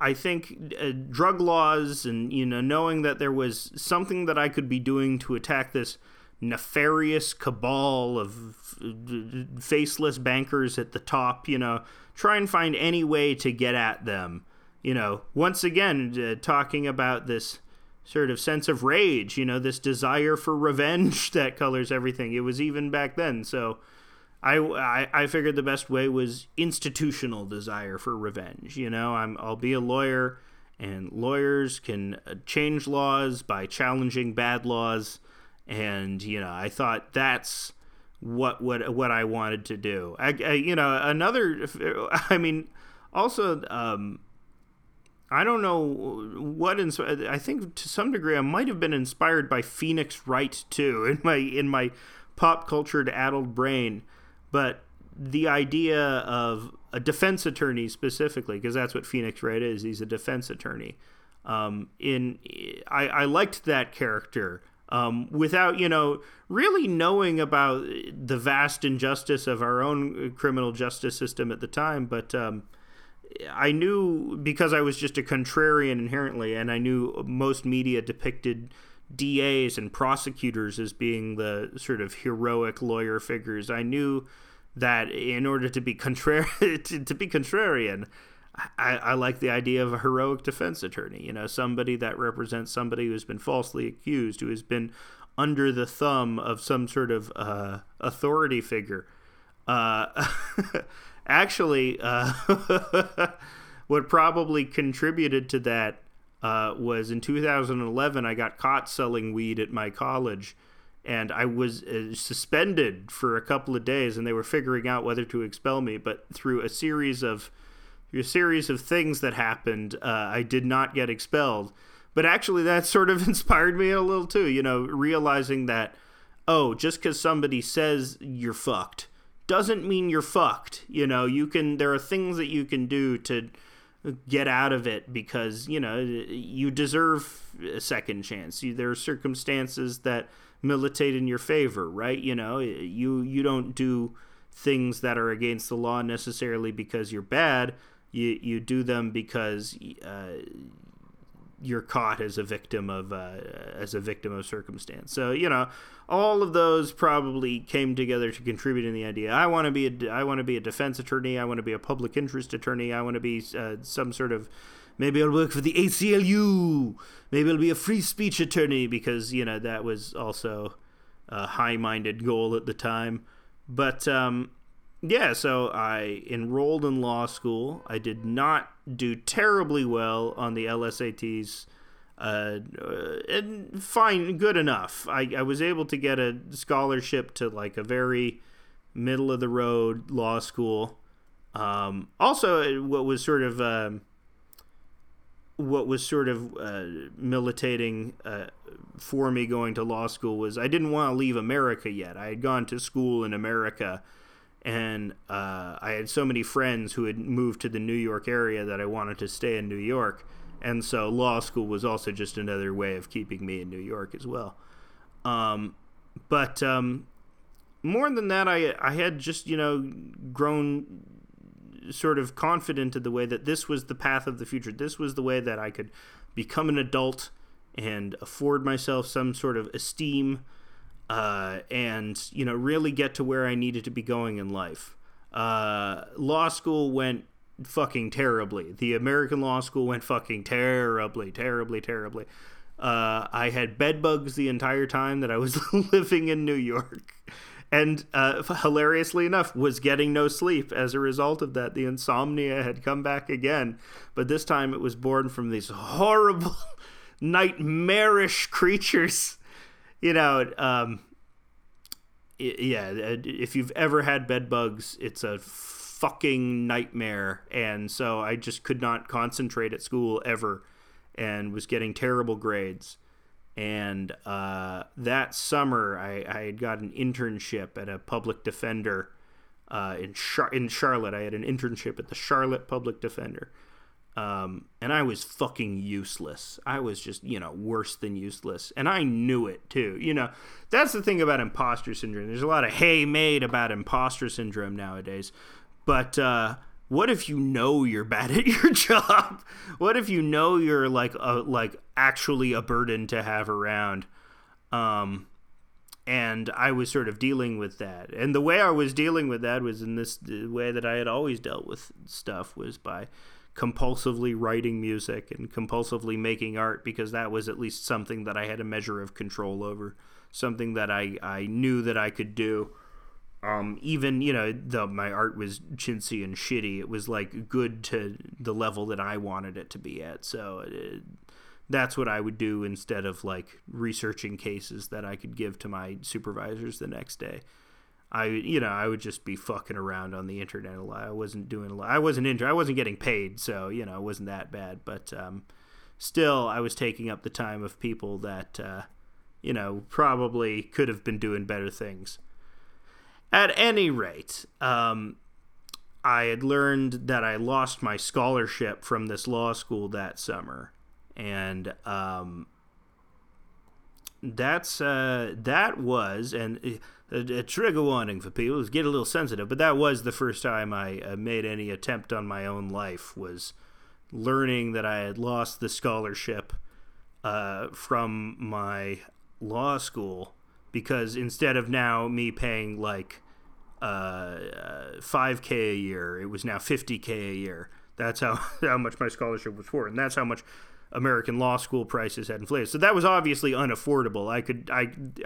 I think drug laws and, knowing that there was something that I could be doing to attack this nefarious cabal of faceless bankers at the top, try and find any way to get at them. Once again, talking about this sort of sense of rage, this desire for revenge that colors everything. It was even back then. So I figured the best way was institutional desire for revenge. I'll be a lawyer, and lawyers can change laws by challenging bad laws. And, I thought that's what I wanted to do. I don't know what inspired. I think to some degree I might have been inspired by Phoenix Wright too in my pop cultured addled brain, but the idea of a defense attorney specifically, because that's what Phoenix Wright is. He's a defense attorney. I liked that character. Without, really knowing about the vast injustice of our own criminal justice system at the time. But I knew, because I was just a contrarian inherently, and I knew most media depicted DAs and prosecutors as being the sort of heroic lawyer figures. I knew that in order to be contrarian, I like the idea of a heroic defense attorney, somebody that represents somebody who's been falsely accused, who has been under the thumb of some sort of authority figure. What probably contributed to that was in 2011, I got caught selling weed at my college, and I was suspended for a couple of days, and they were figuring out whether to expel me, but through a series of things that happened, I did not get expelled. But actually that sort of inspired me a little too, realizing that, just because somebody says you're fucked doesn't mean you're fucked. There are things that you can do to get out of it, because, you deserve a second chance. There are circumstances that militate in your favor, right? You don't do things that are against the law necessarily because you're bad. You do them because you're caught as a victim of circumstance. So, you know, all of those probably came together to contribute in the idea. I want to be a defense attorney. I want to be a public interest attorney. I want to be some sort of, maybe I'll work for the ACLU. Maybe I'll be a free speech attorney, because, you know, that was also a high-minded goal at the time. But, yeah, so I enrolled in law school. I did not do terribly well on the LSATs. And fine, good enough. I was able to get a scholarship to, like, a very middle-of-the-road law school. Also, what was sort of militating for me going to law school was I didn't want to leave America yet. I had gone to school in America, and I had so many friends who had moved to the New York area that I wanted to stay in New York. And so law school was also just another way of keeping me in New York as well. But more than that, I had just, you know, grown sort of confident in the way that this was the path of the future. This was the way that I could become an adult and afford myself some sort of esteem, and, you know, really get to where I needed to be going in life. Law school went fucking terribly. The American law school went fucking terribly. I had bed bugs the entire time that I was living in New York. And hilariously enough, was getting no sleep as a result of that. The insomnia had come back again, but this time it was born from these horrible, nightmarish creatures. You know, yeah, if you've ever had bed bugs, it's a fucking nightmare. And so I just could not concentrate at school ever, and was getting terrible grades. And that summer, I had got an internship at a public defender in Charlotte. I had an internship at the Charlotte Public Defender. And I was fucking useless. I was just, you know, worse than useless. And I knew it, too. You know, that's the thing about imposter syndrome. There's a lot of hay made about imposter syndrome nowadays. But what if you know you're bad at your job? What if you know you're like actually a burden to have around? And I was sort of dealing with that. And the way I was dealing with that was in this way that I had always dealt with stuff, was by compulsively writing music and compulsively making art, because that was at least something that I had a measure of control over, something that I knew that I could do. Even, you know, though my art was chintzy and shitty, it was, like, good to the level that I wanted it to be at. So that's what I would do instead of, like, researching cases that I could give to my supervisors the next day. I would just be fucking around on the internet a lot. I wasn't doing a lot. I wasn't getting paid, so, you know, it wasn't that bad. But still, I was taking up the time of people that, you know, probably could have been doing better things. At any rate, I had learned that I lost my scholarship from this law school that summer, and that was a trigger warning for people is get a little sensitive. But that was the first time I made any attempt on my own life, was learning that I had lost the scholarship from my law school, because instead of now me paying like $5,000 a year, it was now $50,000 a year. That's how much my scholarship was for, and that's how much American law school prices had inflated. So that was obviously unaffordable.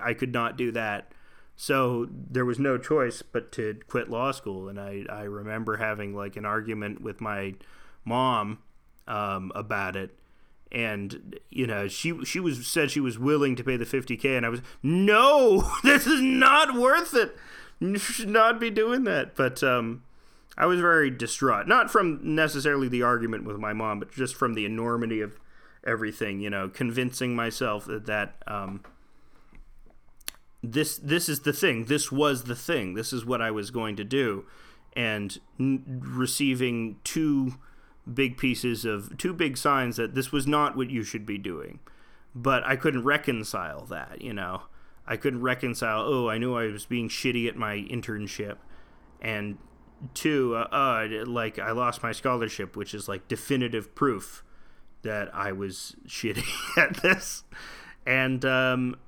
I could not do that. So there was no choice but to quit law school. And I remember having like an argument with my mom about it. And, you know, she said she was willing to pay the $50,000, and I was, no, this is not worth it. You should not be doing that. But I was very distraught, not from necessarily the argument with my mom, but just from the enormity of everything, you know, convincing myself that this is the thing. This was the thing. This is what I was going to do. And receiving two big signs that this was not what you should be doing. But I couldn't reconcile that, you know. I couldn't reconcile, oh, I knew I was being shitty at my internship, and two, like I lost my scholarship, which is like definitive proof that I was shitty at this. And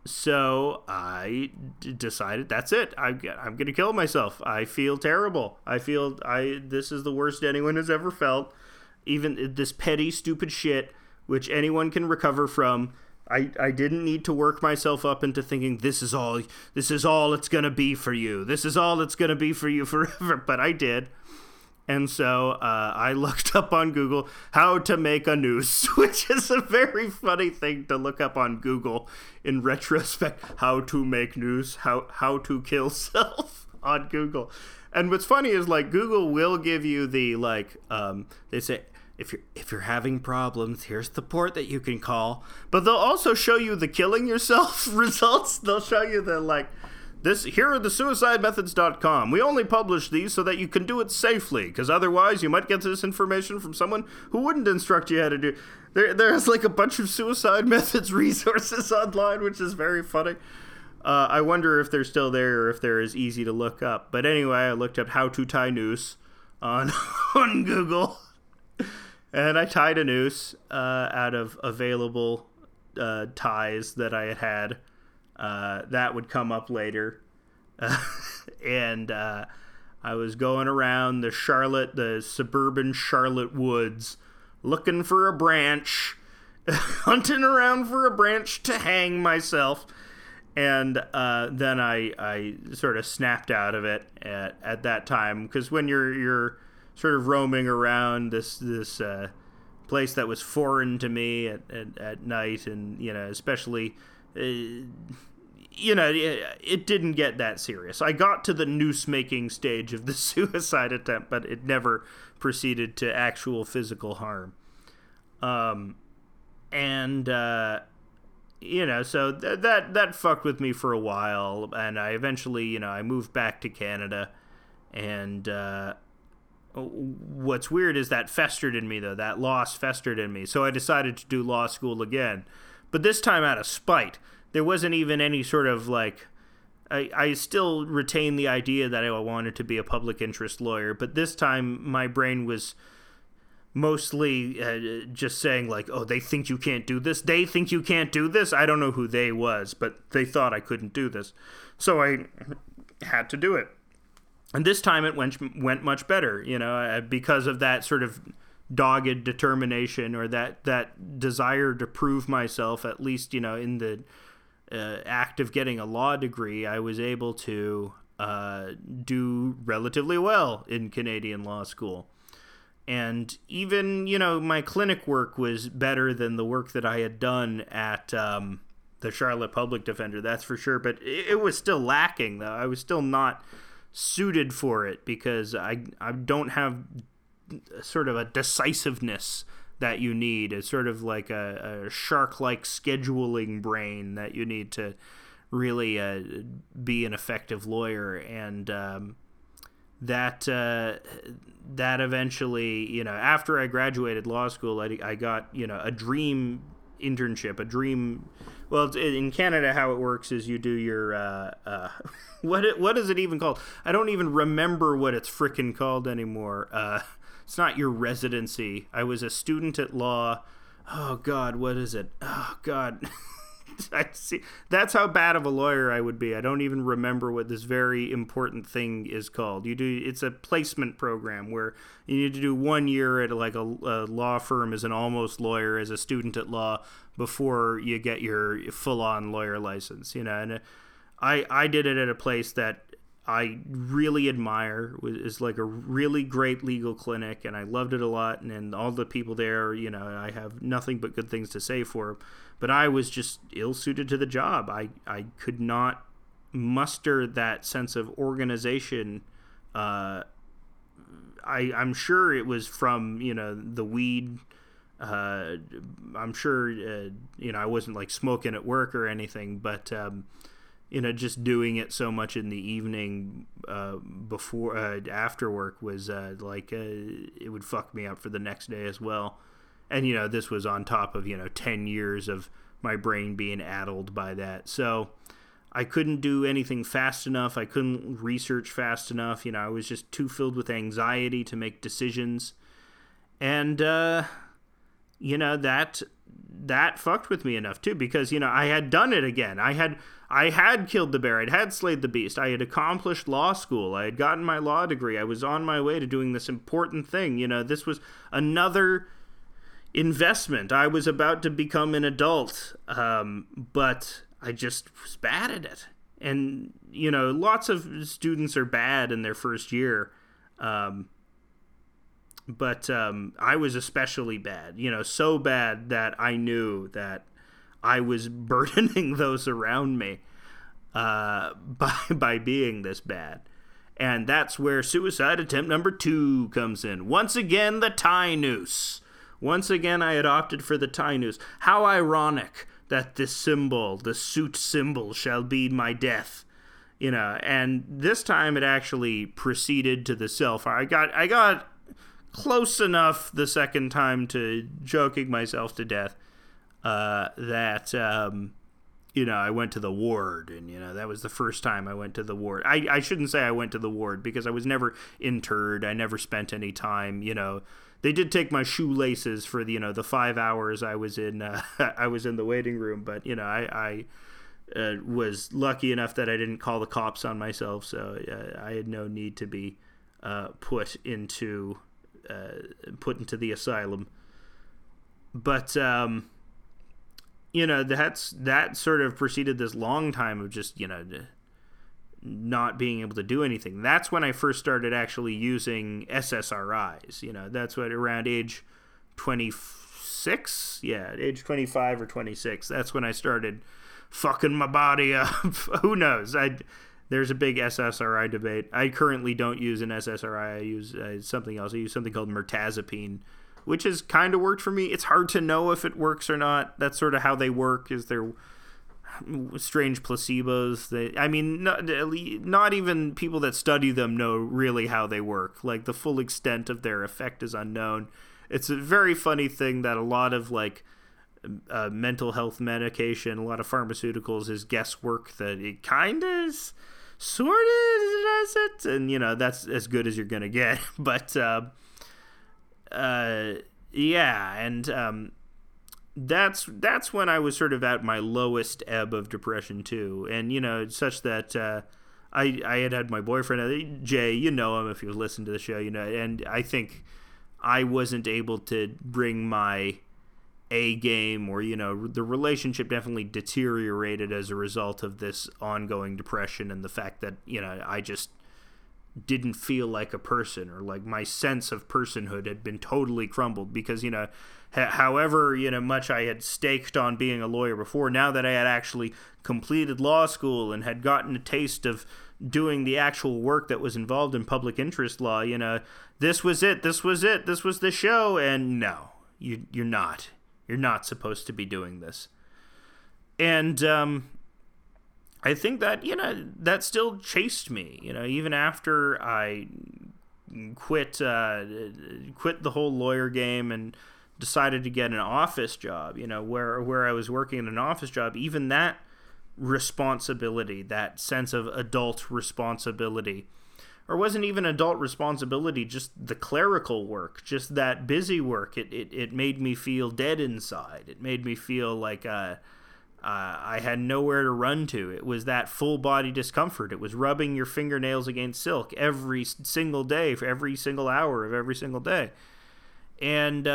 so I decided that's it. I'm going to kill myself. I feel terrible. This is the worst anyone has ever felt. Even this petty, stupid shit, which anyone can recover from. I didn't need to work myself up into thinking this is all it's going to be for you. This is all it's going to be for you forever. But I did. And so I looked up on Google how to make a noose, which is a very funny thing to look up on Google in retrospect. How to make noose, how to kill self on Google. And what's funny is, like, Google will give you the, like, they say, if you're having problems, here's the port that you can call. But they'll also show you the killing yourself results. They'll show you the, like... Here are the suicidemethods.com. We only publish these so that you can do it safely, because otherwise you might get this information from someone who wouldn't instruct you how to do it. There's like a bunch of suicide methods resources online, which is very funny. I wonder if they're still there or if they're as easy to look up. But anyway, I looked up how to tie noose on Google, and I tied a noose out of available ties that I had. That would come up later. And I was going around the suburban Charlotte woods, looking for a branch, hunting around for a branch to hang myself. And then I sort of snapped out of it at that time. Because when you're sort of roaming around this place that was foreign to me at night, and, you know, especially... you know, it didn't get that serious. I got to the noose-making stage of the suicide attempt, but it never proceeded to actual physical harm. You know, so that fucked with me for a while, and I eventually, you know, I moved back to Canada, and what's weird is that festered in me, though. That loss festered in me, so I decided to do law school again. But this time out of spite. There wasn't even any sort of, like... I still retain the idea that I wanted to be a public interest lawyer, but this time my brain was mostly just saying, like, oh, they think you can't do this? They think you can't do this? I don't know who they was, but they thought I couldn't do this. So I had to do it. And this time it went much better, you know, because of that sort of... dogged determination, or that desire to prove myself, at least, you know, in the act of getting a law degree, I was able to do relatively well in Canadian law school. And even, you know, my clinic work was better than the work that I had done at the Charlotte Public Defender, that's for sure. But it was still lacking, though. I was still not suited for it, because I don't have... sort of a decisiveness that you need. It's sort of like a shark-like scheduling brain that you need to really be an effective lawyer. And that eventually, you know, after I graduated law school, I got, you know, a dream internship, well, in Canada, how it works is you do your what is it even called? I don't even remember what it's frickin' called anymore. It's not your residency. I was a student at law. Oh, God, what is it? Oh, God. I see. That's how bad of a lawyer I would be. I don't even remember what this very important thing is called. It's a placement program where you need to do 1 year at, like, a law firm as an almost lawyer, as a student at law, before you get your full-on lawyer license, you know. And I did it at a place that I really admire. It's like a really great legal clinic, and I loved it a lot, and all the people there, you know, I have nothing but good things to say for them. But I was just ill-suited to the job. I could not muster that sense of organization. I'm sure it was from, you know, the weed. I'm sure, you know, I wasn't, like, smoking at work or anything, but... you know, just doing it so much in the evening before after work was it would fuck me up for the next day as well. And, you know, this was on top of, you know, 10 years of my brain being addled by that. So I couldn't do anything fast enough. I couldn't research fast enough. You know, I was just too filled with anxiety to make decisions. And you know, that fucked with me enough too, because, you know, I had done it again. I had killed the bear. I had slayed the beast. I had accomplished law school. I had gotten my law degree. I was on my way to doing this important thing. You know, this was another investment. I was about to become an adult, but I just was bad at it. And, you know, lots of students are bad in their first year, but I was especially bad, you know, so bad that I knew that I was burdening those around me by being this bad. And that's where suicide attempt number 2 comes in. Once again, the tie noose. Once again, I had opted for the tie noose. How ironic that this symbol, the suit symbol, shall be my death. You know, and this time it actually proceeded to the self. I got close enough the second time to joking myself to death that you know, I went to the ward, and, you know, that was the first time I went to the ward. I shouldn't say I went to the ward, because I was never interred. I never spent any time, you know. They did take my shoelaces for the, you know, the 5 hours I was in I was in the waiting room, but, you know, I was lucky enough that I didn't call the cops on myself, so I had no need to be put into the asylum. But you know, that sort of preceded this long time of just, you know, not being able to do anything. That's when I first started actually using SSRIs. You know, that's what, around age 26, yeah, age 25 or 26. That's when I started fucking my body up. Who knows? There's a big SSRI debate. I currently don't use an SSRI. I use something else. I use something called mirtazapine, which has kind of worked for me. It's hard to know if it works or not. That's sort of how they work. Is there strange placebos? Not even people that study them know really how they work. Like, the full extent of their effect is unknown. It's a very funny thing that a lot of, like, mental health medication, a lot of pharmaceuticals, is guesswork, that it kind of sort of does it, and, you know, that's as good as you're gonna get. But that's when I was sort of at my lowest ebb of depression too, and, you know, such that I had my boyfriend Jay, you know him if you listen to the show, you know, and I think I wasn't able to bring my A game, or, you know, the relationship definitely deteriorated as a result of this ongoing depression, and the fact that, you know, I just didn't feel like a person, or like my sense of personhood had been totally crumbled, because, you know, however, you know, much I had staked on being a lawyer before, now that I had actually completed law school and had gotten a taste of doing the actual work that was involved in public interest law, you know, this was it, this was the show, and no, you're not supposed to be doing this. And I think that, you know, that still chased me, you know, even after I quit the whole lawyer game and decided to get an office job, you know, where I was working in an office job. Even that responsibility, that sense of adult responsibility, or wasn't even adult responsibility, just the clerical work, just that busy work, it made me feel dead inside. It made me feel like I had nowhere to run to. It was that full body discomfort. It was rubbing your fingernails against silk every single day, for every single hour of every single day. And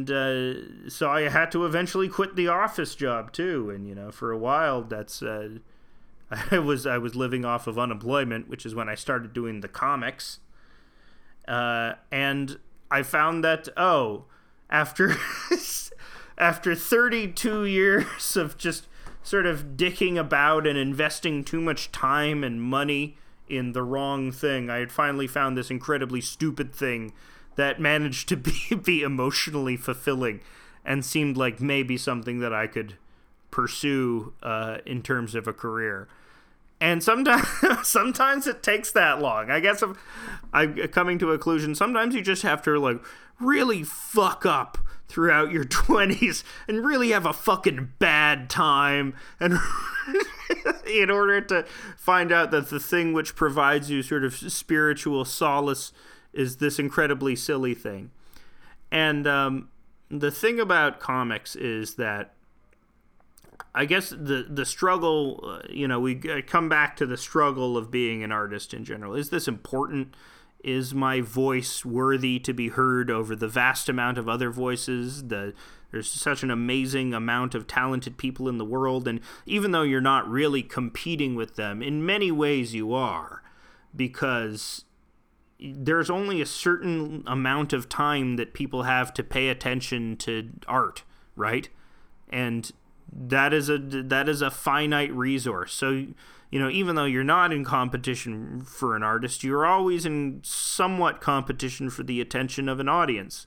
so I had to eventually quit the office job too. And, you know, for a while, that's I was living off of unemployment, which is when I started doing the comics. And I found that after. After 32 years of just sort of dicking about and investing too much time and money in the wrong thing, I had finally found this incredibly stupid thing that managed to be emotionally fulfilling, and seemed like maybe something that I could pursue in terms of a career. And sometimes it takes that long. I guess I'm coming to a conclusion. Sometimes you just have to, like, really fuck up throughout your 20s and really have a fucking bad time, and in order to find out that the thing which provides you sort of spiritual solace is this incredibly silly thing. And the thing about comics is that I guess the struggle, you know, we come back to the struggle of being an artist in general. Is this important? Is my voice worthy to be heard over the vast amount of other voices? There's such an amazing amount of talented people in the world, and even though you're not really competing with them, in many ways you are, because there's only a certain amount of time that people have to pay attention to art, right? And that is a finite resource. So, you know, even though you're not in competition for an artist, you're always in somewhat competition for the attention of an audience.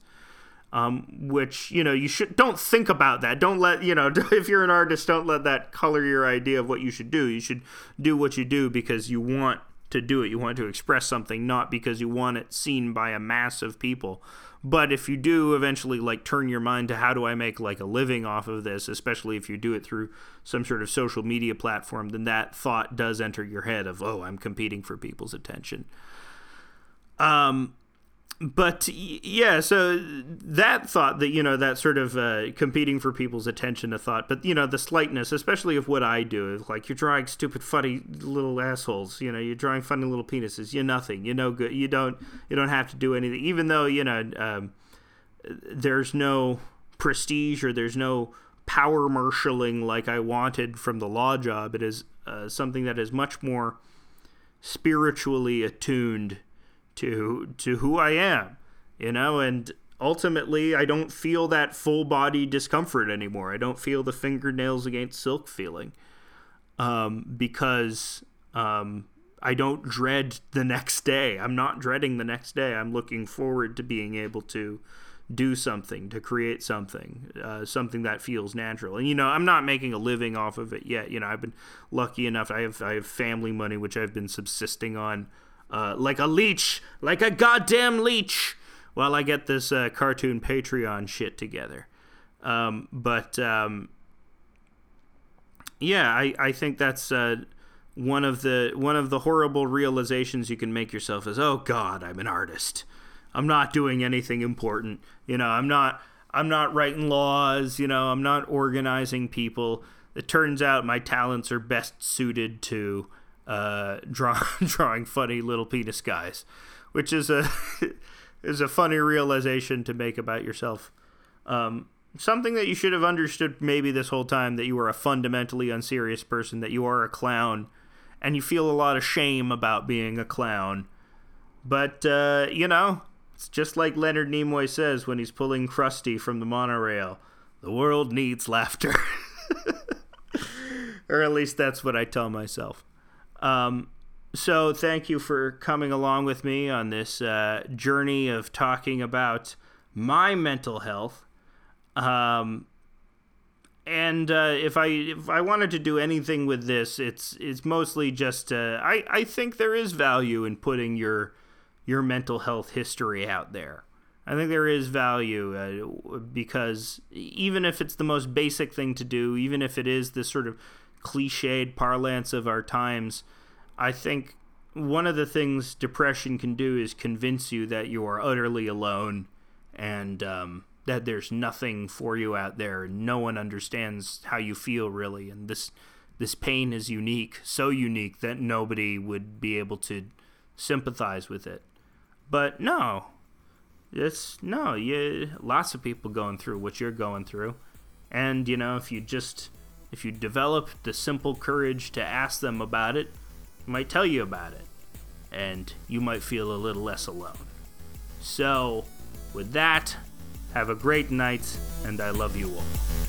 Which, you know, you should don't think about that. Don't let, you know, if you're an artist, don't let that color your idea of what you should do. You should do what you do because you want to do it. You want to express something, not because you want it seen by a mass of people. But if you do eventually, like, turn your mind to how do I make, like, a living off of this, especially if you do it through some sort of social media platform, then that thought does enter your head of, oh, I'm competing for people's attention. But, yeah, so that thought that, you know, that sort of competing for people's attention, a thought, but, you know, the slightness, especially of what I do, is like, you're drawing stupid, funny little assholes, you know, you're drawing funny little penises, you're nothing, you're no good, you don't have to do anything, even though, you know, there's no prestige or there's no power marshalling like I wanted from the law job. It is something that is much more spiritually attuned to who I am, you know, and ultimately I don't feel that full body discomfort anymore. I don't feel the fingernails against silk feeling, because I don't dread the next day. I'm not dreading the next day. I'm looking forward to being able to do something, to create something, something that feels natural. And, you know, I'm not making a living off of it yet. You know, I've been lucky enough. I have family money, which I've been subsisting on, like a goddamn leech, while I get this cartoon Patreon shit together. Yeah, I think that's one of the horrible realizations you can make yourself is, oh God, I'm an artist. I'm not doing anything important. You know, I'm not writing laws. You know, I'm not organizing people. It turns out my talents are best suited to drawing funny little penis guys, which is a funny realization to make about yourself. Something that you should have understood maybe this whole time, that you are a fundamentally unserious person, that you are a clown, and you feel a lot of shame about being a clown. But, you know, it's just like Leonard Nimoy says when he's pulling Krusty from the monorail, the world needs laughter. Or at least that's what I tell myself. So thank you for coming along with me on this journey of talking about my mental health. If I wanted to do anything with this, it's mostly just I think there is value in putting your mental health history out there. I think there is value because even if it's the most basic thing to do, even if it is this sort of cliched parlance of our times, I think one of the things depression can do is convince you that you are utterly alone and that there's nothing for you out there and no one understands how you feel really, and this pain is unique, so unique that nobody would be able to sympathize with it. But lots of people going through what you're going through, and you know, if you develop the simple courage to ask them about it, I might tell you about it, and you might feel a little less alone. So, with that, have a great night, and I love you all.